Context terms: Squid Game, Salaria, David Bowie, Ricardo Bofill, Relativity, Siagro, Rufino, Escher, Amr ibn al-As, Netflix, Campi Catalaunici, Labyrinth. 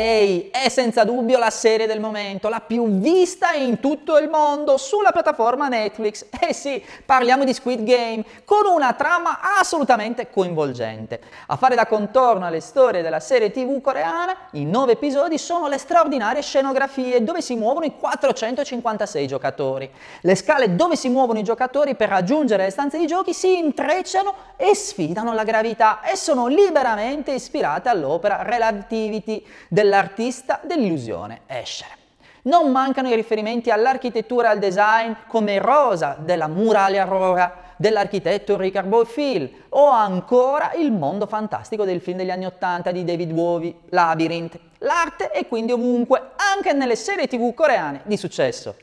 Hey, è senza dubbio la serie del momento, la più vista in tutto il mondo sulla piattaforma Netflix. Eh sì, parliamo di Squid Game, con una trama assolutamente coinvolgente. A fare da contorno alle storie della serie TV coreana, in 9 episodi, sono le straordinarie scenografie dove si muovono i 456 giocatori. Le scale dove si muovono i giocatori per raggiungere le stanze di giochi si intrecciano e sfidano la gravità e sono liberamente ispirate all'opera Relativity dell'artista dell'illusione Escher. Non mancano i riferimenti all'architettura e al design, come Rosa della Murale Aurora dell'architetto Ricardo Bofill, o ancora il mondo fantastico del film degli anni '80 di David Bowie, Labyrinth. L'arte è quindi ovunque, anche nelle serie TV coreane di successo.